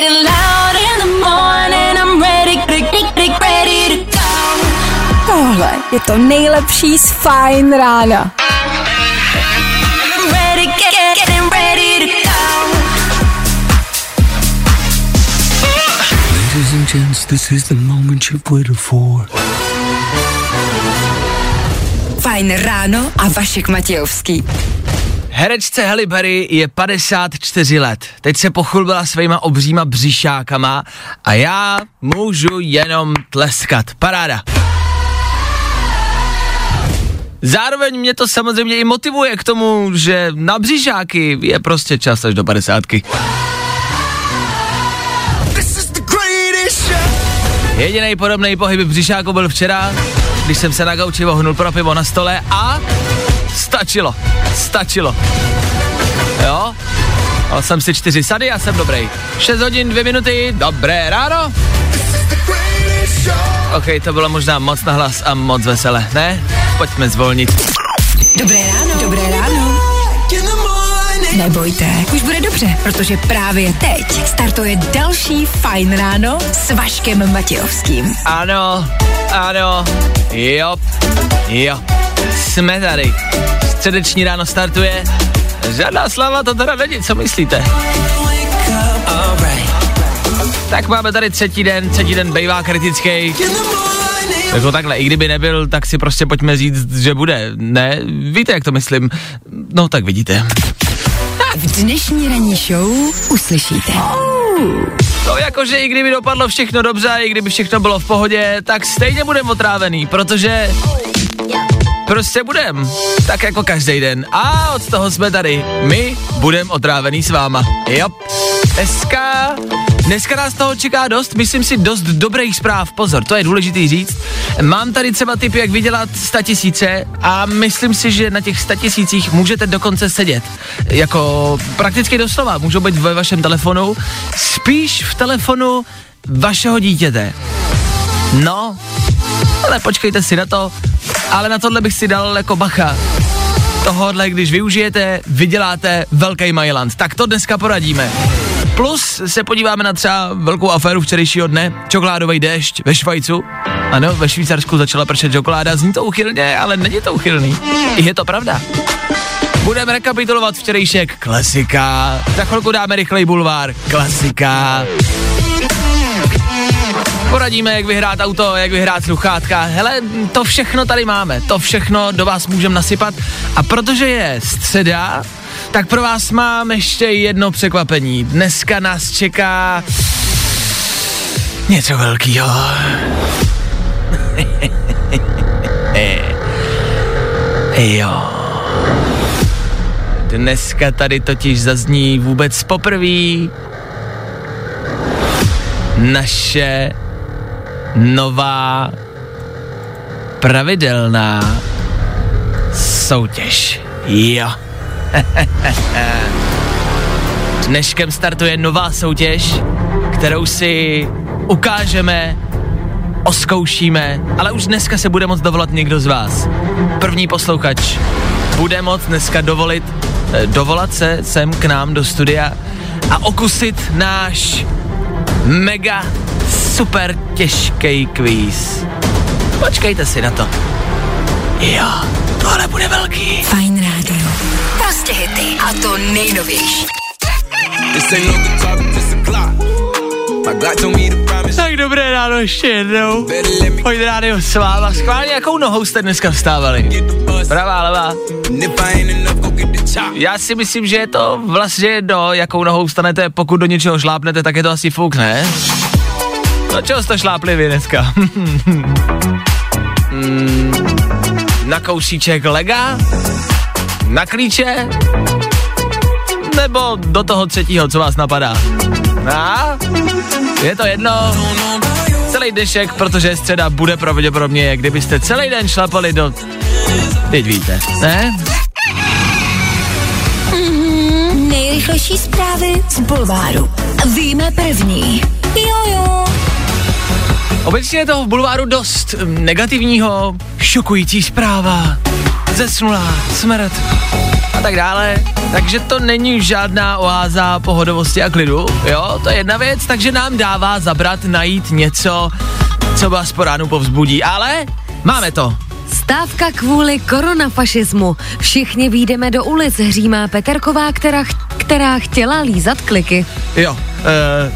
getting loud in the morning, I'm ready, ready to go. Tohle je to nejlepší z Fajn rána. This is the moment you've waited for. Fajn ráno a Vašek Matějovský. Herečce Halibery je 54 let. Teď se pochlubila svýma obříma břišákama a já můžu jenom tleskat. Paráda. Zároveň mě to samozřejmě i motivuje k tomu, že na břišáky je prostě čas až do 50. Jedinej podobnej pohyb břišáku byl včera, když jsem se na gauči vohnul pro pivo na stole a stačilo. Jo, dal jsem si 4 sady a jsem dobrý. 6 hodin, 2 minuty, dobré ráno. Ok, to bylo možná moc nahlas a moc veselé, ne? Pojďme zvolnit. Dobré ráno. Nebojte, už bude dobře, protože právě teď startuje další Fajn ráno s Vaškem Matějovským. Ano, jo, jsme tady. Středeční ráno startuje, žádná slava to teda není, co myslíte? Tak máme tady třetí den bývá kritický. Jako takhle, i kdyby nebyl, tak si prostě pojďme říct, že bude, ne? Víte, jak to myslím? No, tak vidíte. V dnešní ranní show uslyšíte. To jakože i kdyby dopadlo všechno dobře, i kdyby všechno bylo v pohodě, tak stejně budem otrávený, protože prostě budem, tak jako každý den. A od toho jsme tady. My budem otrávený s váma. Jo. Dneska nás toho čeká dost, myslím si dost dobrých zpráv. Pozor, to je důležitý říct. Mám tady třeba tip, jak vydělat 100 000 a myslím si, že na těch 100 000 můžete dokonce sedět. Jako prakticky doslova, můžou být ve vašem telefonu, spíš v telefonu vašeho dítěte. No, ale počkejte si na to, ale na tohle bych si dal jako bacha. Tohodle, když využijete, vyděláte velký majland. Tak to dneska poradíme. Plus se podíváme na třeba velkou aféru včerejšího dne, čokoládový déšť ve Švajcu. Ano, ve Švýcarsku začala pršet čokoláda, zní to uchylně, ale není to uchylný. Je to pravda. Budeme rekapitulovat včerejšek, klasika. Za chvilku dáme rychlej bulvár, klasika. Poradíme, jak vyhrát auto, jak vyhrát sluchátka. Hele, to všechno tady máme, to všechno do vás můžeme nasypat. A protože je středa, tak pro vás mám ještě jedno překvapení. Dneska nás čeká něco velkýho. Jo. Dneska tady totiž zazní vůbec poprvé naše nová pravidelná soutěž. Jo. Dneškem startuje nová soutěž, kterou si ukážeme, oskoušíme, ale už dneska se bude moc dovolat někdo z vás. První posluchač bude moc dneska dovolat se sem k nám do studia a okusit náš mega super těžký kvíz. Počkejte si na to. Jo, tohle bude velký. Fajn rádio. Prostě hity a to nejnovější. Tak dobré ráno ještě jednou. Pojď rádio s váma. Schválně, jakou nohou jste dneska vstávali? Pravá, levá. Já si myslím, že je to vlastně jedno, jakou nohou vstanete, pokud do něčeho šlápnete, tak je to asi fuk, ne? No čeho jste šlápli vy dneska? Na kousíček lega? Na klíče? Nebo do toho třetího, co vás napadá? A? Je to jedno. Celý dnešek, protože středa bude pravděpodobně, kdybyste celý den šlapali do... Teď víte, ne? Nejrychlejší zprávy z bulváru. Víme první. Jojo. Obecně je toho v bulváru dost negativního, šokující zpráva, zesnulá, smrt. tak dále. Takže to není žádná oáza pohodovosti a klidu, jo, to je jedna věc, takže nám dává zabrat najít něco, co vás po ránu povzbudí, ale máme to. Stávka kvůli koronafašismu. Všichni vyjdeme do ulic, hřímá Petrková, která chtěla lízat kliky. Jo,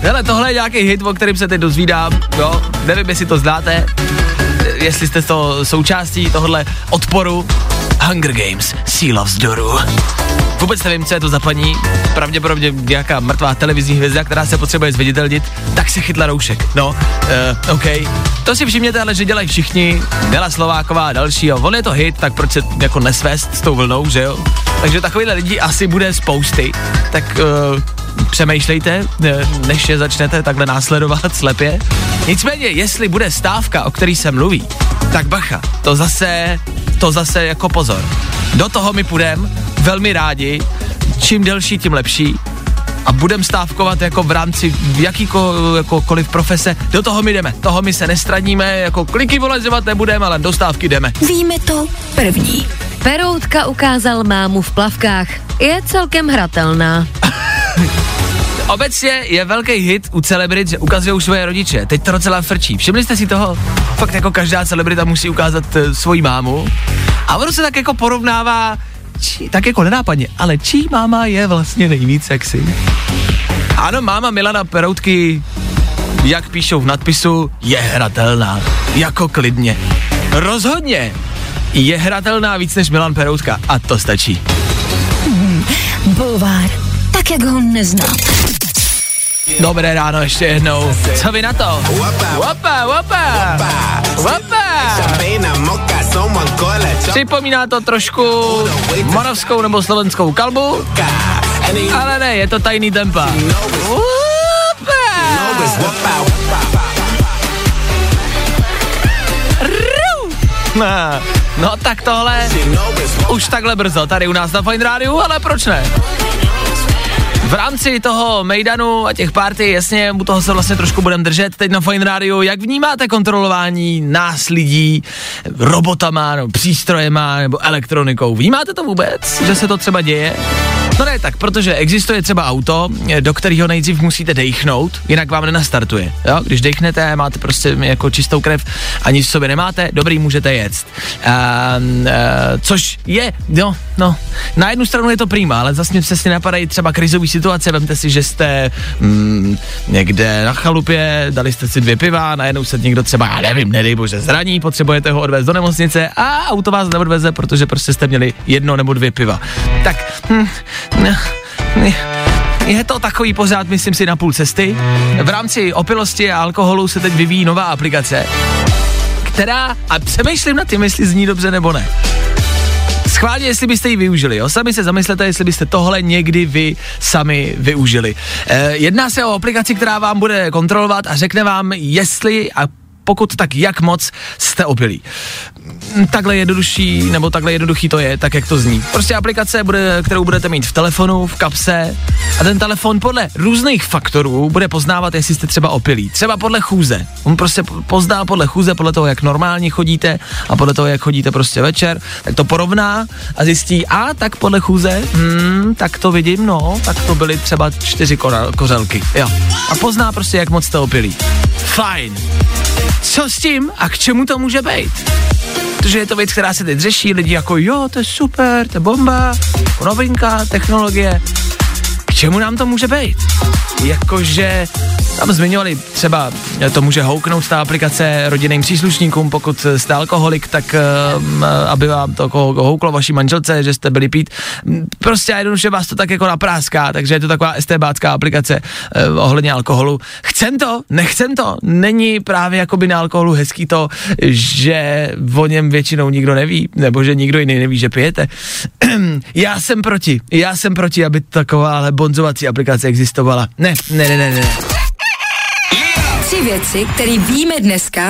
hele, tohle je nějaký hit, o kterým se teď dozvídám, jo, nevím, jestli to znáte, jestli jste to součástí tohohle odporu. Hunger Games, síla vzdoru. Vůbec nevím, co je to za paní, pravděpodobně nějaká mrtvá televizní hvězda, která se potřebuje zviditelnit, tak se chytla roušek. No, OK. To si všimněte, ale že dělají všichni, Běla Slováková a další, on je to hit, tak proč se jako nesvést s tou vlnou, že jo? Takže takovýhle lidí asi bude spousty, tak přemýšlejte, než je začnete takhle následovat slepě. Nicméně, jestli bude stávka, o který se mluví, tak bacha, to zase jako pozor. Do toho my půjdeme velmi rádi, čím delší, tím lepší a budeme stávkovat jako v rámci jakýkoliv profese, do toho my jdeme, toho my se nestraníme, jako kliky volezovat nebudeme, ale do stávky jdeme. Víme to první. Peroutka ukázal mámu v plavkách, je celkem hratelná. Obecně je velký hit u celebrit, že ukazují svoje rodiče. Teď to docela frčí. Všimli jste si toho? Fakt jako každá celebrita musí ukázat svoji mámu. A ono se tak jako porovnává, tak jako nenápadně, ale čí máma je vlastně nejvíc sexy? Ano, máma Milana Peroutky, jak píšou v nadpisu, je hratelná. Jako klidně. Rozhodně je hratelná víc než Milan Peroutka. A to stačí. Bulvár, tak jak ho neznám. Dobré ráno ještě jednou. Co vy na to? Opa, opa, opa. Připomíná to trošku moravskou nebo slovenskou kalbu, ale ne, je to tajný tempa. Opa. No tak tohle už takhle brzo tady u nás na Fajn Rádiu, ale proč ne? V rámci toho mejdanu a těch party, jasně, u toho se vlastně trošku budeme držet teď na Fajn Rádiu. Jak vnímáte kontrolování nás lidí robotama, no, přístrojema nebo elektronikou? Vnímáte to vůbec, že se to třeba děje? No ne tak, protože existuje třeba auto, do kterého nejdřív musíte dejchnout, jinak vám nenastartuje. Jo? Když dejchnete, máte prostě jako čistou krev a nic v sobě nemáte, dobrý, můžete jet. Což je, no, na jednu stranu je to prima, ale zase mě přesně napadají třeba krizový situace, vemte si, že jste někde na chalupě, dali jste si 2 piva, najednou se někdo třeba, já nevím, nedej bože, zraní, potřebujete ho odvést do nemocnice a auto vás neodveze, protože prostě jste měli 1 nebo 2 piva. Tak, je to takový pořád, myslím si, na půl cesty. V rámci opilosti a alkoholu se teď vyvíjí nová aplikace, která, a přemýšlím nad tím, jestli zní dobře nebo ne. Schválně, jestli byste ji využili, jo? Sami se zamyslete, jestli byste tohle někdy vy sami využili. Jedná se o aplikaci, která vám bude kontrolovat a řekne vám, jestli a pokud tak, jak moc jste opilí. Takhle jednoduchý to je, tak jak to zní. Prostě aplikace, kterou budete mít v telefonu, v kapse, a ten telefon podle různých faktorů bude poznávat, jestli jste třeba opilí. Třeba podle chůze. On prostě pozná podle chůze, podle toho, jak normálně chodíte a podle toho, jak chodíte prostě večer, tak to porovná a zjistí, a tak podle chůze, tak to vidím, no, tak to byly třeba 4 kořelky. Jo. A pozná prostě, jak moc jste opilí. Fajn. Co s tím a k čemu to může být? Protože je to věc, která se teď řeší, lidi jako jo, to je super, to je bomba, novinka, technologie. K čemu nám to může být? Jakože tam zmiňovali, třeba to může houknout ta aplikace rodinným příslušníkům, pokud jste alkoholik, tak aby vám to houklo vaší manželce, že jste byli pít. Prostě jednoduše vás to tak jako napráská, takže je to taková estébácká aplikace ohledně alkoholu. Chcem to? Nechcem to? Není právě jakoby na alkoholu hezký to, že o něm většinou nikdo neví, nebo že nikdo jiný neví, že pijete. Já jsem proti, aby takováhle bonzovací aplikace existovala. Ne. 3 věci, které víme dneska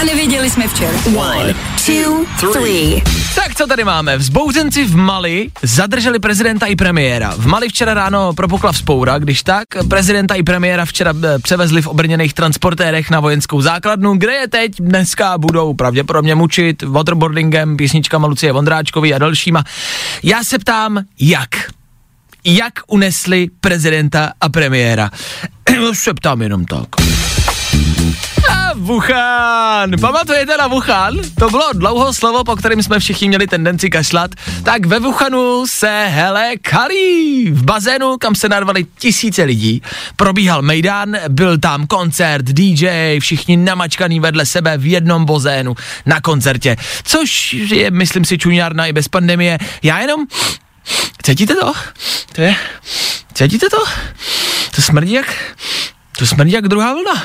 a nevěděli jsme včera. One, two, three. Tak co tady máme? Vzbouzenci v Mali zadrželi prezidenta i premiéra. V Mali včera ráno propukla vzpoura, když tak prezidenta i premiéra včera převezli v obrněných transportérech na vojenskou základnu, kde je teď, dneska budou pravděpodobně mučit waterboardingem, písničkama Lucie Vondráčkový a dalšíma. Já se ptám, jak unesli prezidenta a premiéra? Se ptám jenom tak. A Wuhan. Pamatujete na Wuhan? To bylo dlouho slovo, po kterém jsme všichni měli tendenci kašlat. Tak ve Wuhanu se hele kalí. V bazénu, kam se narvali tisíce lidí, probíhal mejdan, byl tam koncert, DJ, všichni namačkaný vedle sebe v jednom bazénu na koncertě. Což je, myslím si, čuňárna i bez pandemie. Já jenom... Cítíte to? To je... Cítíte to? To smrdí jak druhá vlna.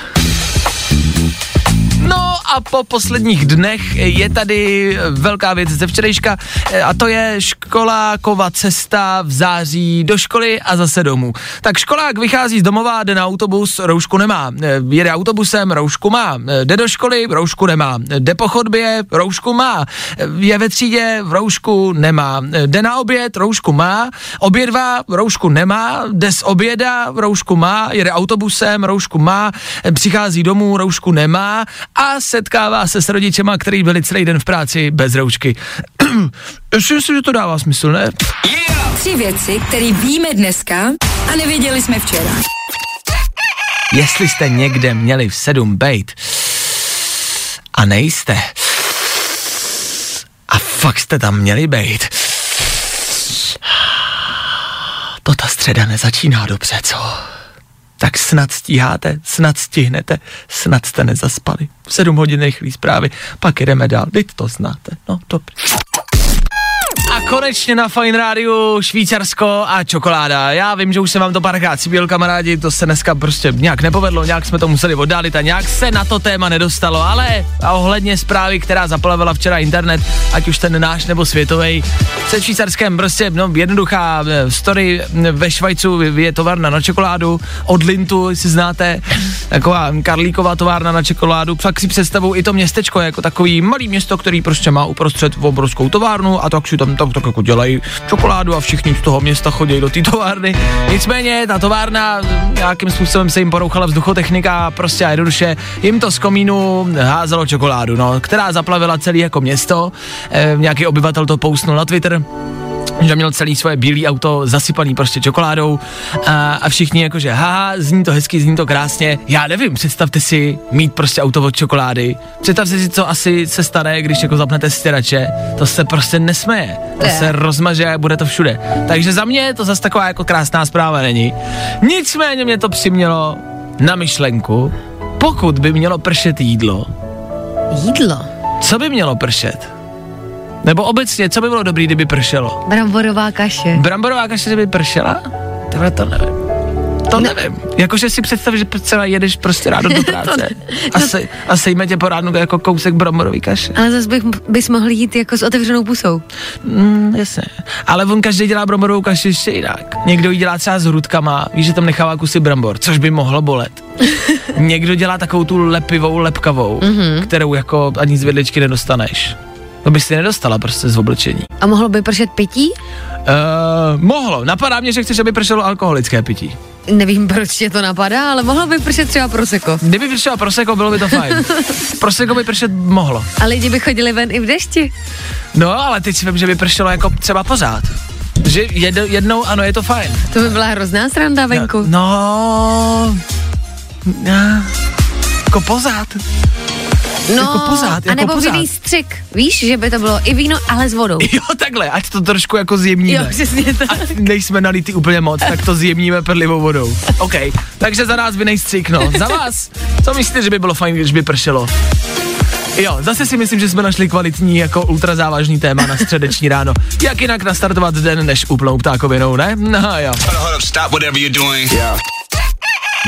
No a po posledních dnech je tady velká věc ze včerejška a to je školákova cesta v září do školy a zase domů. Tak školák vychází z domova, jde na autobus, roušku nemá. Jede autobusem, roušku má. Jde do školy, roušku nemá. Jde po chodbě, roušku má. Je ve třídě, roušku nemá. Jde na oběd, roušku má. Obědvá, roušku nemá. Jde z oběda, roušku má. Jede autobusem, roušku má. Přichází domů, roušku nemá. A setkává se s rodičema, který byli celý den v práci bez roušky. Myslím si, že to dává smysl, ne? Yeah! 3 věci, které víme dneska a nevěděli jsme včera. Jestli jste někde měli v 7 bejt a nejste a fakt jste tam měli bejt, to ta středa nezačíná dobře, co? Tak snad stíháte, snad stihnete, snad jste nezaspali. 7 hodin rychlý zprávy, pak jdeme dál, teď to znáte, no dobrý. A konečně na Fajn Rádiu Švýcarsko a čokoláda. Já vím, že už jsem vám to párkrát cíbil, kamarádi, to se dneska prostě nějak nepovedlo, nějak jsme to museli oddálit a nějak se na to téma nedostalo, ale a ohledně zprávy, která zaplavila včera internet, ať už ten náš nebo světovej, se Švýcarskem prostě jednoduchá story. Ve Švajcu je továrna na čokoládu od Lintu, jestli znáte, taková karlíková továrna na čokoládu. Fakt si představuji i to městečko jako takový malý město, který prostě má uprostřed obrovskou továrnu a tak si tam tak jako dělají čokoládu a všichni z toho města chodí do té továrny. Nicméně ta továrna nějakým způsobem se jim porouchala vzduchotechnika prostě a jednoduše jim to z komínu házelo čokoládu, která zaplavila celý jako město. Nějaký obyvatel to pousnul na Twitter, že měl celý svoje bílý auto zasypaný prostě čokoládou a všichni jakože haha, zní to hezky, zní to krásně. Já nevím, představte si mít prostě auto od čokolády. Představte si, co asi se stane, když jako zapnete stěrače. To se prostě nesměje. To se rozmaže a bude to všude. Takže za mě to zase taková jako krásná zpráva není. Nicméně mě to přimělo na myšlenku, pokud by mělo pršet jídlo. Jídlo? Co by mělo pršet? Nebo obecně, co by bylo dobrý, kdyby pršelo? Bramborová kaše. Bramborová kaše, kdyby pršela? Tohle to nevím. To nevím. Jakože si představ, že třeba jedeš prostě ráno do práce a sejme tě po ránu jako kousek bramborový kaše. Ale zase bys mohl jít jako s otevřenou pusou. Jasně. Ale on každý dělá bramborovou kaši ještě jinak. Někdo ji dělá třeba s hrudkama, víš, že tam nechává kusy brambor, což by mohlo bolet. Někdo dělá takovou tu lepivou, lepkavou, kterou jako ani z vidličky nedostaneš. To by si nedostala prostě z oblečení. A mohlo by pršet pití? Mohlo. Napadá mě, že chceš, aby pršelo alkoholické pití. Nevím, proč tě to napadá, ale mohlo by pršet třeba prosecco. Kdyby pršelo prosecco, bylo by to fajn. Prosecco by pršet mohlo. A lidi by chodili ven i v dešti. No, ale teď si vím, že by pršelo jako třeba pořád. Že jednou, ano, je to fajn. To by byla hrozná sranda venku. No. Jako pořád. No, jako pořád, jako anebo vinný střik, víš, že by to bylo i víno, ale s vodou. Jo, takhle, ať to trošku jako zjemníme. Jo, přesně tak. A nejsme nalitý úplně moc, tak to zjemníme perlivou vodou. OK, takže za nás vinný střik, Za vás, co myslíte, že by bylo fajn, když by pršelo? Jo, zase si myslím, že jsme našli kvalitní, jako ultra závažný téma na středeční ráno. Jak jinak nastartovat den, než úplnou ptákovinou, ne? No jo.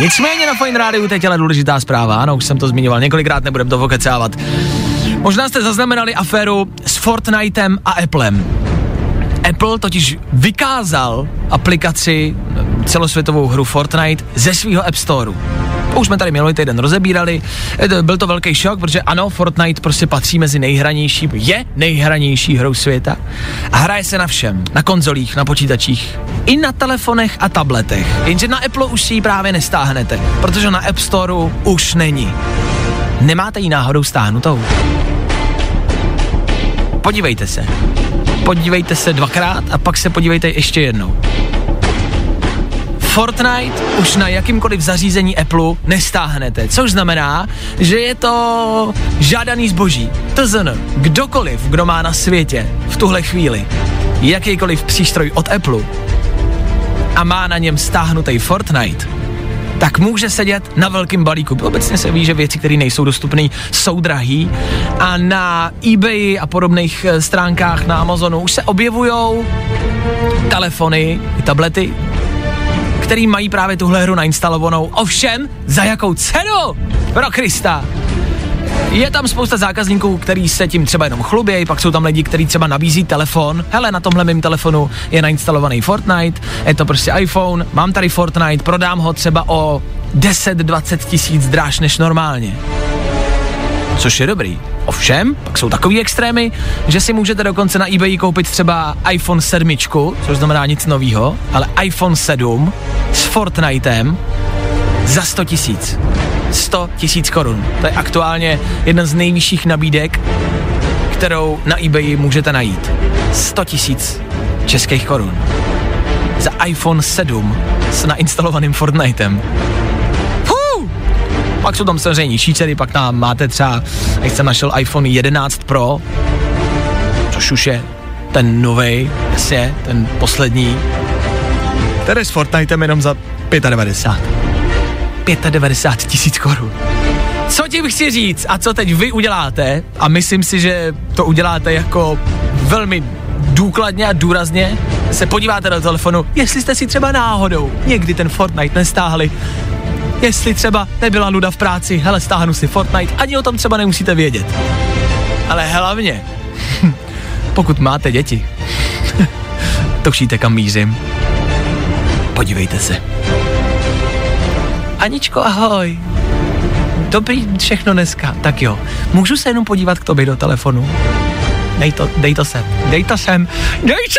Nicméně na Fajn Rádiu teď ale důležitá zpráva, ano, už jsem to zmiňoval několikrát, nebudem to okecávat. Možná jste zaznamenali aféru s Fortnitem a Applem. Apple totiž vykázal aplikaci celosvětovou hru Fortnite ze svého App Storu. Už jsme tady minulý týden rozebírali. Byl to velký šok, protože ano, Fortnite prostě patří mezi nejhranější, je nejhranější hrou světa. A hraje se na všem, na konzolích, na počítačích, i na telefonech a tabletech. Jenže na Apple už si ji právě nestáhnete, protože na App Store už není. Nemáte ji náhodou stáhnutou? Podívejte se. Podívejte se dvakrát a pak se podívejte ještě jednou. Fortnite už na jakýmkoliv zařízení Apple nestáhnete, což znamená, že je to žádaný zboží. TZN, kdokoliv, kdo má na světě v tuhle chvíli jakýkoliv přístroj od Apple a má na něm stáhnutý Fortnite, tak může sedět na velkém balíku. Obecně se ví, že věci, které nejsou dostupné, jsou drahý. A na eBay a podobných stránkách na Amazonu už se objevujou telefony, tablety, který mají právě tuhle hru nainstalovanou. Ovšem, za jakou cenu? Pro Krista! Je tam spousta zákazníků, který se tím třeba jenom chlubějí, pak jsou tam lidi, kteří třeba nabízí telefon. Hele, na tomhle mým telefonu je nainstalovaný Fortnite, je to prostě iPhone, mám tady Fortnite, prodám ho třeba o 10-20 tisíc dráž než normálně. Což je dobrý. Ovšem, pak jsou takový extrémy, že si můžete dokonce na eBay koupit třeba iPhone 7, což znamená nic novýho, ale iPhone 7 s Fortnitem za 100 tisíc. 100 tisíc korun. To je aktuálně jeden z nejvyšších nabídek, kterou na eBay můžete najít. 100 tisíc českých korun. Za iPhone 7 s nainstalovaným Fortnitem. Pak jsou tam samozřejmě šíčery, pak tam máte třeba, jak jsem našel, iPhone 11 Pro, což už je ten novej, jasně, ten poslední, který s Fortnitem jenom za 95 tisíc korun. Co tím chci říct a co teď vy uděláte, a myslím si, že to uděláte jako velmi důkladně a důrazně, se podíváte do telefonu, jestli jste si třeba náhodou někdy ten Fortnite nestáhli, jestli třeba nebyla nuda v práci, hele, stáhnu si Fortnite, ani o tom třeba nemusíte vědět. Ale hlavně, pokud máte děti, tušíte, kam mířím. Podívejte se. Aničko, ahoj. Dobrý, všechno dneska. Tak jo, můžu se jenom podívat k tobě do telefonu? Dej sem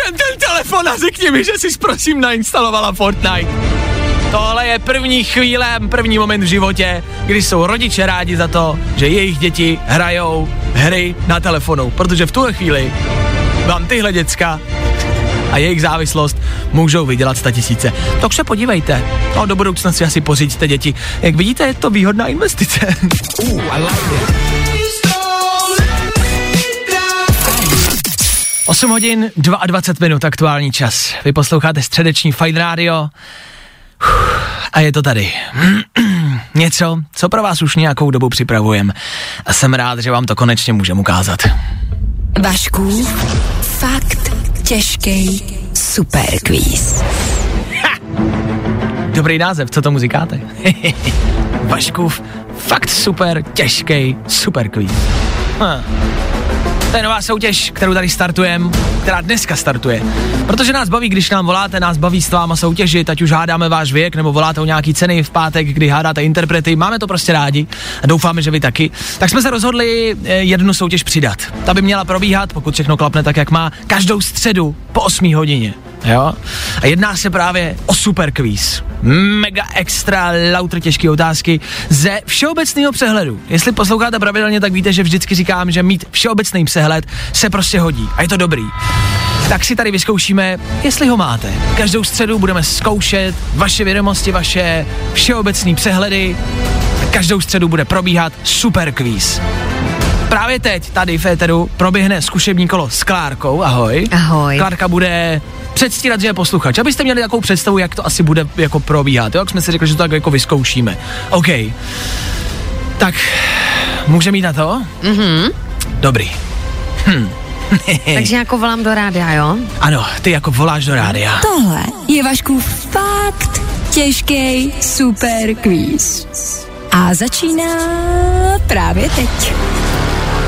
ten telefon a řekni mi, že jsi prosím nainstalovala Fortnite. Tohle je první chvíle, první moment v životě, kdy jsou rodiče rádi za to, že jejich děti hrajou hry na telefonu, protože v tuhle chvíli vám tyhle děcka a jejich závislost můžou vydělat statisíce. Tak se podívejte. No, do budoucna si asi pořiďte děti. Jak vidíte, je to výhodná investice. I like it. 8:22 aktuální čas. Vy posloucháte středeční Fajn Rádio. A je to tady. Něco, co pro vás už nějakou dobu připravujem. A jsem rád, že vám to konečně můžem ukázat. Vašku, fakt těžký superquiz. Dobrý název, co tomu říkáte? Vaškův fakt super těžký superquiz. To je nová soutěž, kterou tady startujeme, která dneska startuje. Protože nás baví, když nám voláte, nás baví s váma soutěžit, ať už hádáme váš věk, nebo voláte o nějaký ceny v pátek, kdy hádáte interprety, máme to prostě rádi a doufáme, že vy taky. Tak jsme se rozhodli jednu soutěž přidat. Ta by měla probíhat, pokud všechno klapne tak, jak má, každou středu po 8 hodině. Jo? A jedná se právě o superquiz. Mega extra lautr těžké otázky ze všeobecného přehledu. Jestli posloucháte pravidelně, tak víte, že vždycky říkám, že mít všeobecný přehled se prostě hodí a je to dobrý. Tak si tady vyzkoušíme, jestli ho máte. Každou středu budeme zkoušet vaše vědomosti, vaše všeobecné přehledy. Každou středu bude probíhat superquiz. Právě teď tady v éteru proběhne zkušební kolo s Klárkou. Ahoj. Ahoj. Klárka bude předstírat, že je posluchač, abyste měli takovou představu, jak to asi bude jako probíhat. Jo? Jak jsme si řekli, že to tak jako vyzkoušíme. OK. Tak, můžeme jít na to? Mhm. Dobrý. Takže jako volám do rádia, jo? Ano, ty jako voláš do rádia. Tohle je Vašku fakt těžký superquiz. A začíná právě teď.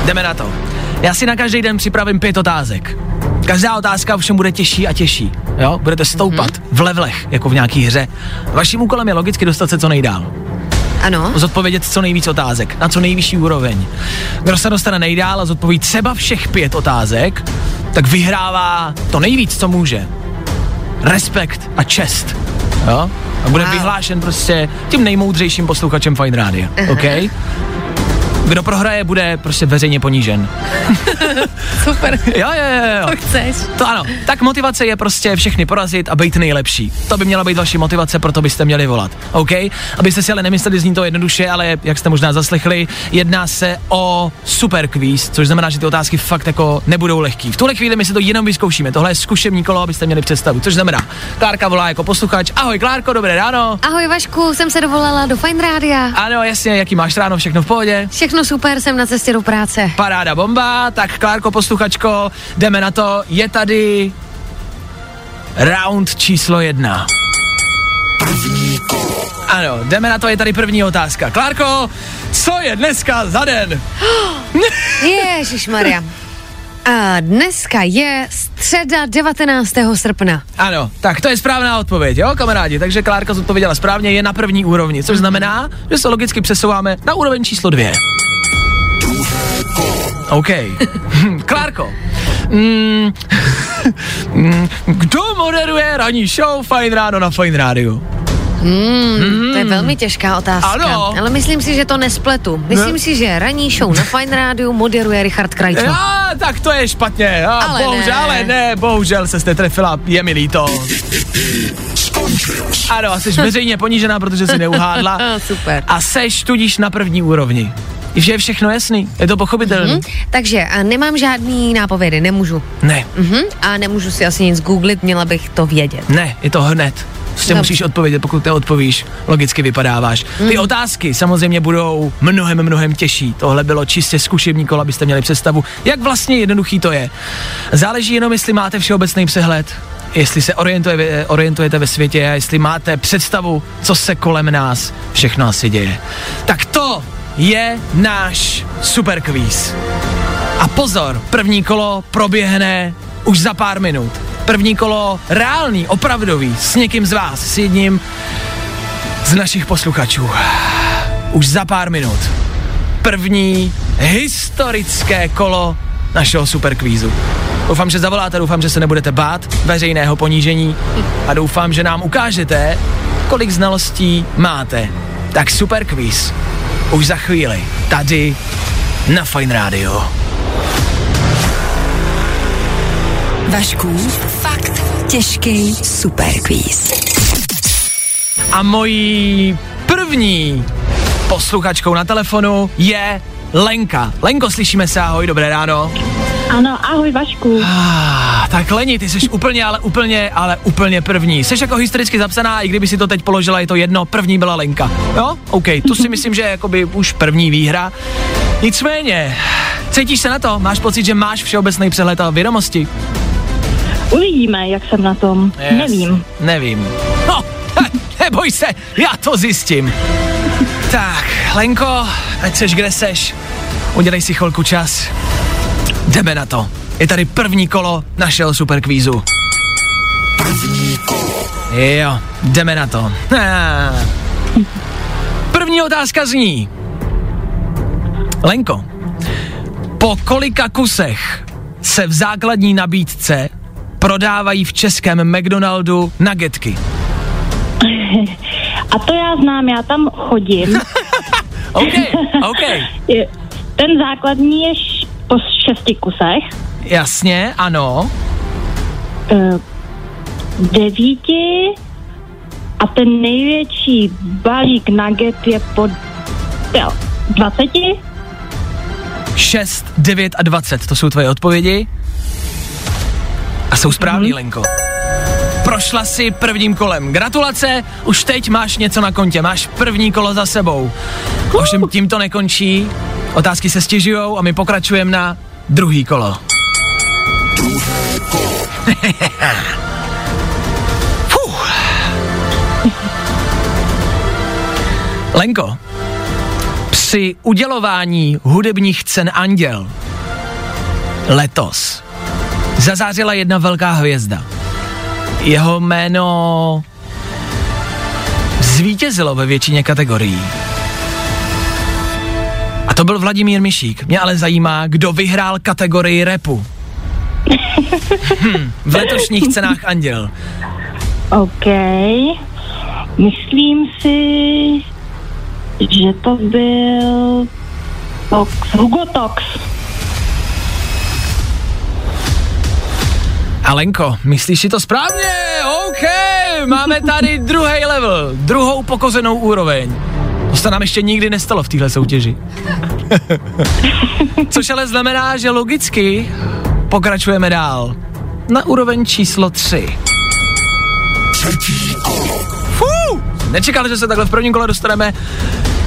Jdeme na to. Já si na každý den připravím 5 otázek. Každá otázka ovšem bude těžší a těžší. Jo? Budete stoupat v levelech, jako v nějaký hře. Vaším úkolem je logicky dostat se co nejdál. Ano. Zodpovědět co nejvíc otázek, na co nejvyšší úroveň. Kdo se dostane nejdál a zodpoví třeba všech 5 otázek, tak vyhrává to nejvíc, co může. Respekt a čest. Jo? A bude vyhlášen prostě tím nejmoudřejším posluchačem Fajn Rádia. OK? Kdo prohraje, bude prostě veřejně ponížen. Super. Jo. To chceš. To ano. Tak motivace je prostě všechny porazit a být nejlepší. To by měla být vaši motivace, proto byste měli volat. OK? Abyste si ale nemysleli, zní to jednoduše, ale jak jste možná zaslechli, jedná se o super kvíz, což znamená, že ty otázky fakt jako nebudou lehký. V tuhle chvíli my si to jenom vyzkoušíme. Tohle je zkušební kolo, abyste měli představu. Což znamená, Klárka volá jako posluchač. Ahoj Klárko, dobré ráno. Ahoj Vašku, jsem se dovolala do Fajn Rádia. Ano, jasně, jaký máš ráno, všechno v pohodě? No super, jsem na cestě do práce. Paráda bomba, tak Klárko, posluchačko, jdeme na to, je tady round číslo 1. První kolo. Ano, jdeme na to, je tady první otázka. Klárko, co je dneska za den? Ježišmarja. A dneska je středa 19. srpna. Ano, tak to je správná odpověď, jo, kamarádi. Takže Klárka zodpověděla správně, je na první úrovni, což znamená, že se logicky přesouváme na úroveň číslo 2. OK. Klárko. Kdo moderuje ranní show Fajn ráno na Fajn rádiu? To je velmi těžká otázka. Ano. Ale myslím si, že to nespletu. Myslím si, že ranní show na Fajn rádiu moderuje Richard Krajčí. Tak to je špatně. Bohužel se jste trefila, je mi líto. Ano, a jsi veřejně ponížená, protože jsi neuhádla. Super. A seš tudíž na první úrovni. Že je všechno jasný, je to pochopitelné. Takže nemám žádný nápovědy, nemůžu. Ne. A nemůžu si asi nic googlit, měla bych to vědět. Ne, je to hned. Prostě musíš odpovědět, pokud neodpovíš, logicky vypadáváš. Ty otázky samozřejmě budou mnohem těžší. Tohle bylo čistě zkušební kolo, abyste měli představu, jak vlastně jednoduchý to je. Záleží jenom, jestli máte všeobecný přehled, jestli se orientujete ve světě a jestli máte představu, co se kolem nás všechno asi děje. Tak to je náš super kvíz. A pozor, první kolo proběhne už za pár minut. První kolo reálný, opravdový, s někým z vás, s jedním z našich posluchačů. Už za pár minut. První historické kolo našeho superkvízu. Doufám, že zavoláte, doufám, že se nebudete bát veřejného ponížení a doufám, že nám ukážete, kolik znalostí máte. Tak superkvíz už za chvíli, tady na Fajn rádiu. Vašku, fakt těžký superkvíz. A mojí první posluchačkou na telefonu je Lenka. Lenko, slyšíme se, ahoj, dobré ráno. Ano, ahoj Vašku. Tak Leni, ty jsi úplně první. Jsi jako historicky zapsaná, i kdyby si to teď položila, je to jedno, první byla Lenka. Jo, OK, tu si myslím, že je jakoby už první výhra. Nicméně, cítíš se na to? Máš pocit, že máš všeobecný přehled a vědomosti? Uvidíme, jak jsem na tom. Yes. Nevím. No, neboj se, já to zjistím. Tak, Lenko, ať seš, kde seš, udělej si chvilku čas. Jdeme na to. Je tady první kolo našeho superkvízu. První kolo. Jo, jdeme na to. První otázka zní. Lenko, po kolika kusech se v základní nabídce prodávají v českém McDonaldu nuggetky? A to já znám, já tam chodím. OK. Ten základní je po 6 kusech. Jasně, ano. 9 a ten největší balík nugget je po 20. 6, 9 a 20, to jsou tvoje odpovědi. A jsou správný, Lenko. Prošla si prvním kolem. Gratulace, už teď máš něco na kontě, máš první kolo za sebou. Ovšem tím to nekončí, otázky se stěžujou a my pokračujeme na druhý kolo. Druhé kolo. Lenko, při udělování hudebních cen Anděl letos zazářila jedna velká hvězda. Jeho jméno zvítězilo ve většině kategorií. A to byl Vladimír Mišík. Mě ale zajímá, kdo vyhrál kategorii rapu. V letošních cenách Anděl. OK. Myslím si, že to byl Hugo Tox. Alenko, myslíš si to správně? OK, máme tady druhý level, druhou pokozenou úroveň. To se nám ještě nikdy nestalo v téhle soutěži. Což ale znamená, že logicky pokračujeme dál. Na úroveň číslo 3. Fů, nečekali, že se takhle v prvním kole dostaneme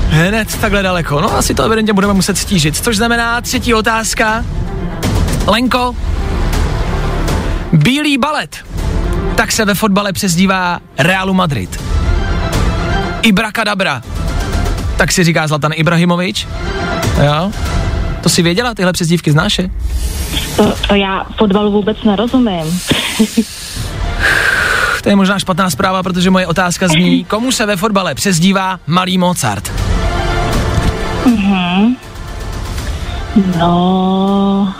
hned takhle daleko. No asi to evidentně budeme muset stížit. Což znamená třetí otázka. Lenko, bílý balet, tak se ve fotbale přezdívá Realu Madrid. Ibrakadabra, tak si říká Zlatan Ibrahimović. Jo? To si věděla, tyhle přezdívky znáš? To já fotbalu vůbec nerozumím. To je možná špatná zpráva, protože moje otázka zní, komu se ve fotbale přezdívá Malý Mozart? Mhm. No...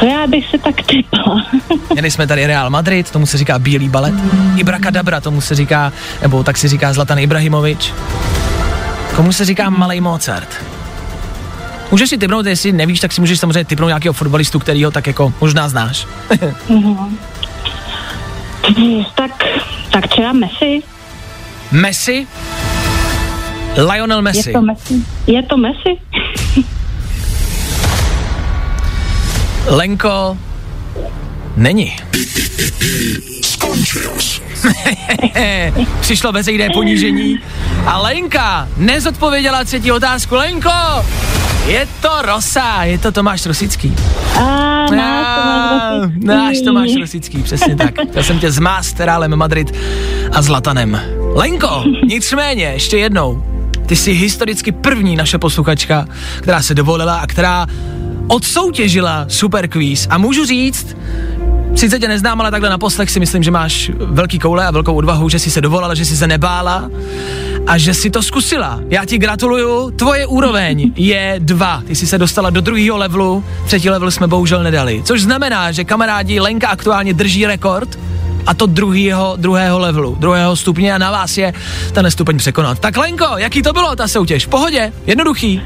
To já bych se tak typla. Měli jsme tady Real Madrid, tomu se říká bílý balet. Ibrakadabra, tomu se říká, nebo tak se říká Zlatan Ibrahimović. Komu se říká Malej Mozart? Můžeš si tipnout, jestli nevíš, tak si můžeš samozřejmě tipnout nějakého fotbalistu, kterýho tak jako možná znáš. Tak třeba Messi. Messi? Lionel Messi. Je to Messi? Lenko, není. Přišlo veřejné ponížení a Lenka nezodpověděla třetí otázku. Lenko, je to Rosa, je to Tomáš Rosický. Náš Tomáš Rosický, přesně tak. Já jsem tě zmást Realem Madrid a Zlatanem. Lenko, nicméně, ještě jednou, ty jsi historicky první naše posluchačka, která se dovolila a která odsoutěžila superkvíz a můžu říct, sice tě neznám, ale takhle na poslech si myslím, že máš velký koule a velkou odvahu, že jsi se dovolala, že jsi se nebála a že jsi to zkusila. Já ti gratuluju, tvoje úroveň je 2, ty jsi se dostala do druhého levelu, třetí level jsme bohužel nedali, což znamená, že kamarádi, Lenka aktuálně drží rekord a to druhého levelu, druhého stupně a na vás je ten stupeň překonat. Tak Lenko, jaký to bylo ta soutěž? V pohodě? Jednoduchý?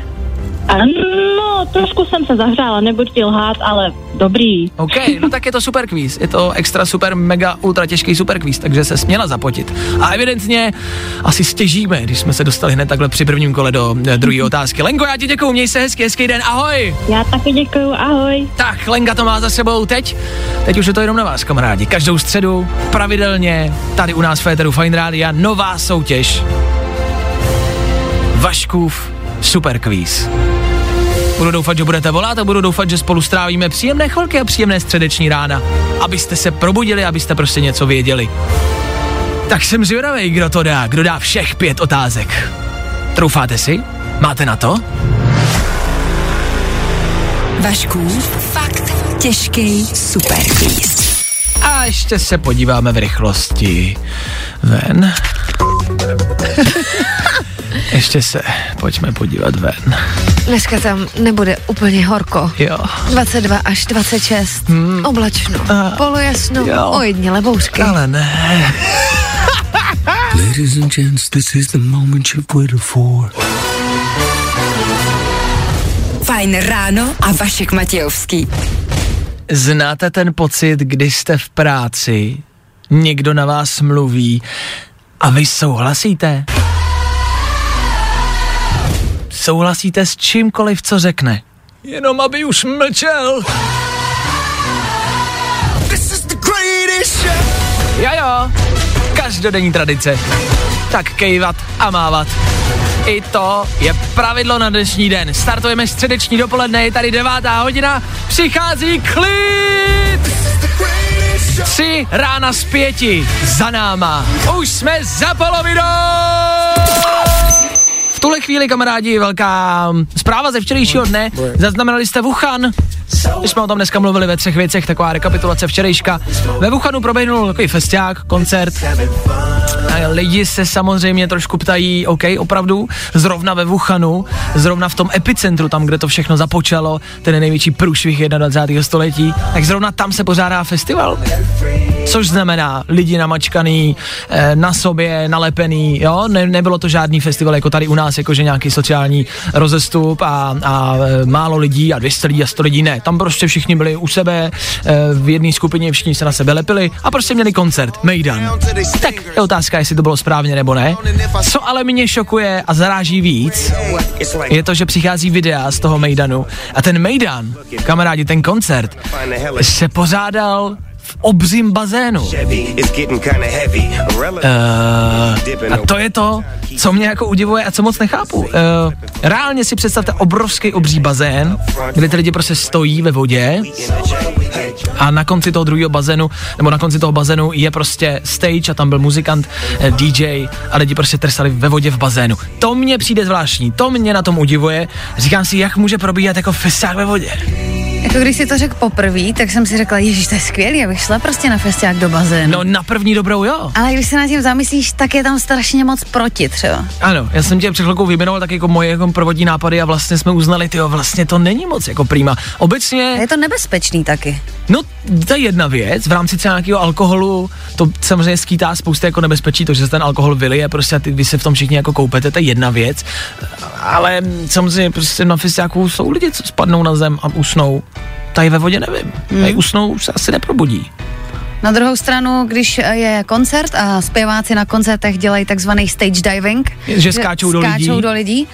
No, trošku jsem se zahřála, nebudu ti lhát, ale dobrý. OK, no tak je to super kvíz, je to extra super, mega, ultra těžký super kvíz, takže se směla zapotit. A evidentně asi stěžíme, když jsme se dostali hned takhle při prvním kole do druhé otázky. Lenko, já ti děkuju, měj se hezký den, ahoj. Já taky děkuju, ahoj. Tak, Lenka to má za sebou teď už je to jenom na vás, kamarádi. Každou středu, pravidelně, tady u nás v éteru Fajn Rádia, nová soutěž. Vaškův super kvíz. Budu doufat, že budete volat a budu doufat, že spolu strávíme příjemné chvilky a příjemné středeční rána. Abyste se probudili, abyste prostě něco věděli. Tak jsem zvědavej, kdo to dá, kdo dá všech 5 otázek. Troufáte si? Máte na to? Vaškův fakt těžký superkvíz. A ještě se podíváme v rychlosti ven. Ještě se pojďme podívat ven. Dneska tam nebude úplně horko. Jo. 22 až 26. Oblačno, polojasno, ojedněle bouřky. Ale ne. Ladies and gents, this is the moment you've waited for. Fajn ráno a Vašek Matějovský. Znáte ten pocit, kdy jste v práci, někdo na vás mluví a vy souhlasíte? Souhlasíte s čímkoliv, co řekne. Jenom aby už mlčel. Jojo, každodenní tradice. Tak kejvat a mávat. I to je pravidlo na dnešní den. Startujeme středeční dopoledne, je tady 9:00, přichází klid! 3 rána z 5 za náma. Už jsme za polovinou! V tuhle chvíli, kamarádi, velká zpráva ze včerejšího dne. Zaznamenali jste Wuhan, My jsme o tom dneska mluvili ve třech věcech, taková rekapitulace včerejška. Ve Wuhanu proběhnul takový festiák, koncert. Lidi se samozřejmě trošku ptají, OK, opravdu, zrovna ve Wuhanu, zrovna v tom epicentru, tam, kde to všechno započalo, ten největší průšvih 21. století, tak zrovna tam se pořádá festival. Což znamená lidi namačkaný, na sobě, nalepený, jo, nebylo to žádný festival jako tady u nás, jakože nějaký sociální rozestup a málo lidí a 200 lidí a 100 lidí, ne, tam prostě všichni byli u sebe, v jedné skupině všichni se na sebe lepili a prostě měli koncert, mejdan. Tak je otázka, jestli to bylo správně nebo ne. Co ale mě šokuje a zaráží víc, je to, že přichází videa z toho mejdanu a ten mejdan, kamarádi, ten koncert se pořádal v obřím bazénu. A to je to, co mě jako udivuje a co moc nechápu. Reálně si představte obrovský obří bazén, kde ty lidi prostě stojí ve vodě a na konci toho druhého bazénu, nebo na konci toho bazénu je prostě stage a tam byl muzikant, DJ a lidi prostě trsali ve vodě v bazénu. To mě přijde zvláštní, to mě na tom udivuje. Říkám si, jak může probíhat jako festák ve vodě. Jako když si to řekl poprvé, tak jsem si řekla, ježiš, to je skvělý, abych šla prostě na festiák do bazénu. No na první dobrou jo. Ale když se nad tím zamyslíš, tak je tam strašně moc proti třeba. Ano, já jsem tě před chvilkou vyjmenoval tak jako moje jako prvotní nápady a vlastně jsme uznali, tyjo, vlastně to není moc jako prima. Obecně... A je to nebezpečný taky. No, to je jedna věc, v rámci nějakého alkoholu, to samozřejmě skýtá spousta jako nebezpečí, to, že se ten alkohol vylije, prostě vy se v tom všichni jako koupete, to je jedna věc. Ale samozřejmě prostě na festiáku jsou lidi, co spadnou na zem a usnou. Tady ve vodě nevím, tady usnou, už se asi neprobudí. Na druhou stranu, když je koncert a zpěváci na koncertech dělají takzvaný stage diving, že skáčou do lidí,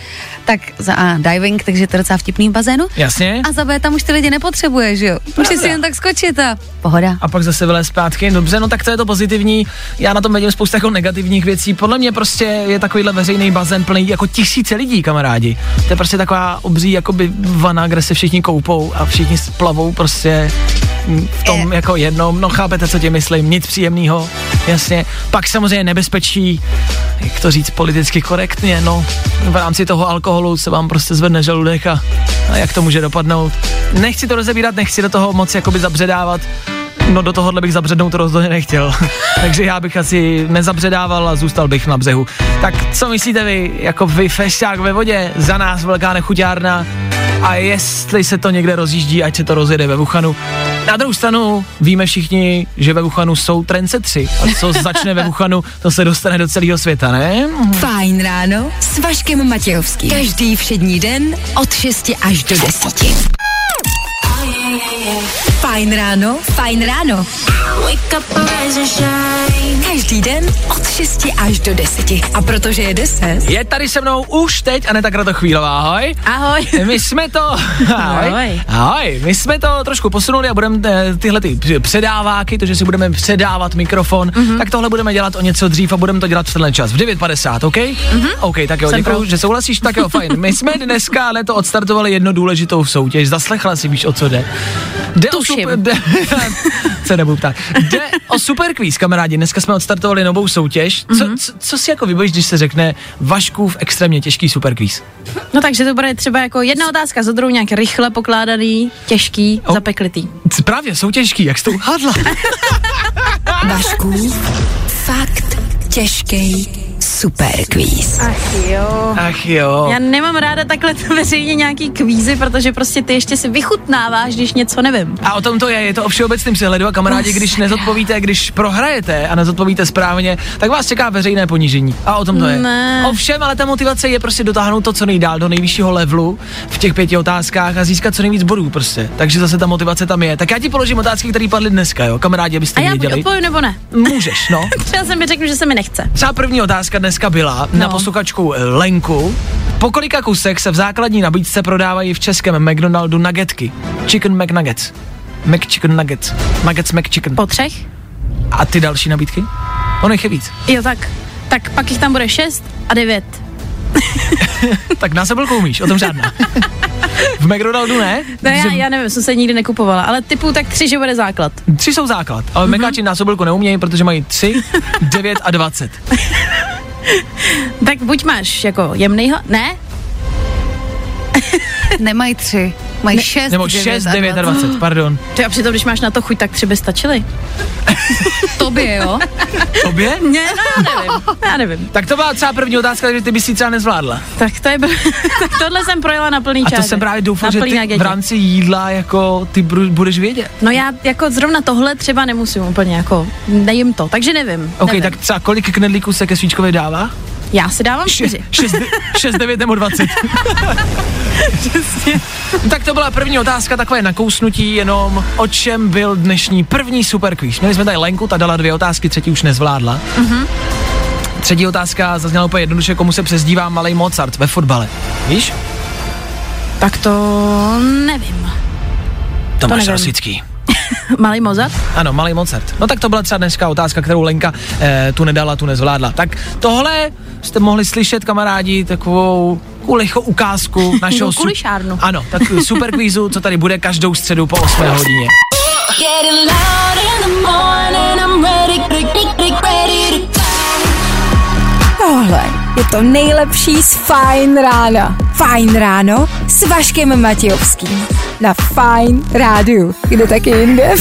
tak za A diving, takže to je docela vtipný v bazénu. Jasně. A za B tam už ty lidi nepotřebuješ, jo. Můžeš si jen tak skočit a pohoda. A pak zase vylez zpátky, dobře, no tak to je to pozitivní. Já na tom vidím spoustu jako negativních věcí. Podle mě prostě je takovýhle veřejný bazén plný jako tisíce lidí, kamarádi. To je prostě taková obří jakoby vana, kde se všichni koupou a všichni splavou prostě v tom jako jednom, no chápete, co tě myslím, nic příjemného, jasně. Pak samozřejmě nebezpečí, jak to říct politicky korektně, no, v rámci toho alkoholu se vám prostě zvedne žaludek a jak to může dopadnout. Nechci to rozebírat, nechci do toho moc jakoby zabředávat, no do tohohle bych zabřednout to rozhodně nechtěl, takže já bych asi nezabředával a zůstal bych na břehu. Tak co myslíte vy, jako vy fešťák ve vodě, za nás velká nechuťárna, a jestli se to někde rozjíždí, ať se to rozjede ve Wuhanu. Na druhou stranu víme všichni, že ve Wuhanu jsou trendsetři. A co začne ve Wuhanu, to se dostane do celého světa, ne? Fajn ráno s Vaškem Matějovským. Každý všední den od 6 až do 10. Fajn ráno, fajn ráno. Každý den od 6 až do 10. A protože je 10. Je tady se mnou už teď a ne tak Kratochvílová, ahoj. Ahoj. My jsme to, ahoj. My jsme to trošku posunuli a budeme tyhle ty předáváky, to, že si budeme předávat mikrofon, tak tohle budeme dělat o něco dřív a budeme to dělat v tenhle čas. V 9:50, OK? OK, tak jo, děkuju, že souhlasíš, tak jo, fajn. My jsme dneska ale to odstartovali jednu důležitou soutěž. Zaslechla si, víš, o co jde. Jde o superkvíz, kamarádi. Dneska jsme odstartovali novou soutěž. Co si jako vybojíš, když se řekne Vaškův extrémně těžký superkvíz? No takže to bude třeba jako jedna otázka za druhou, nějak rychle pokládaný, těžký, zapeklitý. Právě, jsou těžký, jak jsi to uhádla. Vaškův fakt těžký superkvíz. Ach jo. Já nemám ráda takhle veřejně nějaký kvízy, protože prostě ty ještě si vychutnáváš, když něco nevím. A o tom to je to o všeobecným přehledu a kamarádi, když nezodpovíte, když prohrajete a nezodpovíte správně, tak vás čeká veřejné ponížení. A o tom to je. Ne. Ovšem, ale ta motivace je prostě dotáhnout to co nejdál do nejvyššího levelu v těch 5 otázkách a získat co nejvíc bodů prostě. Takže zase ta motivace tam je. Tak já ti položím otázky, které padly dneska, jo, kamarádi, abyste věděli. A já odpovím nebo ne? Můžeš, no. Třeba jsem mi řeknu, že se mi nechce. Třeba první otázka dneska byla na posluchačku Lenku. Po kolika kusech se v základní nabídce prodávají v českém McDonaldu nuggetky? Chicken McNuggets. McChicken Nuggets. Nuggets McChicken. Po 3? A ty další nabídky? Ono jich je víc. Jo, tak. Tak pak jich tam bude 6 a 9. Tak na sebelku umíš, o tom žádná. V McDonaldu ne? Ne, já nevím, jsem se nikdy nekupovala, ale typu tak 3, že bude základ. 3 jsou základ, ale mekáči násobilku neumějí, protože mají 3, 9 a 20. Tak buď máš jako jemnýho, ne? Nemají 3. Mají 6, nebo 6, 9 a 20, pardon. Ty a přitom, když máš na to chuť, tak 3 by stačily. Tobě, jo? Tobě? Ne, já nevím. Tak to byla třeba první otázka, takže ty bys ji třeba nezvládla. Tak to je, tak tohle jsem projela na plný čáře. A to jsem právě doufal, že ty v rámci jídla, jako ty budeš vědět. No já jako zrovna tohle třeba nemusím úplně, jako nejím to, takže nevím. Ok, nevím. Tak třeba kolik knedlíků se ke svíčkově dává? Já si dávám 4. 6, 9 nebo 20. Tak to byla první otázka, takové nakousnutí jenom, o čem byl dnešní první superquiz. Měli jsme tady Lenku, ta dala 2 otázky, třetí už nezvládla. Mm-hmm. Třetí otázka zazněla úplně jednoduše, komu se přezdívá malej Mozart ve fotbale. Víš? Tak to nevím. Tomáš Rosický. Malý Mozart? Ano, malý Mozart. No tak to byla třeba dneska otázka, kterou Lenka tu nedala, tu nezvládla. Tak tohle jste mohli slyšet, kamarádi, takovou kulichou ukázku našeho... No, kulišárnu. Ano, tak superkvízu, co tady bude každou středu po 8 hodině. Tohle je to nejlepší z Fajn rána. Fajn ráno s Vaškem Matějovským. Na Fajn rádiu. Kde taky jinde?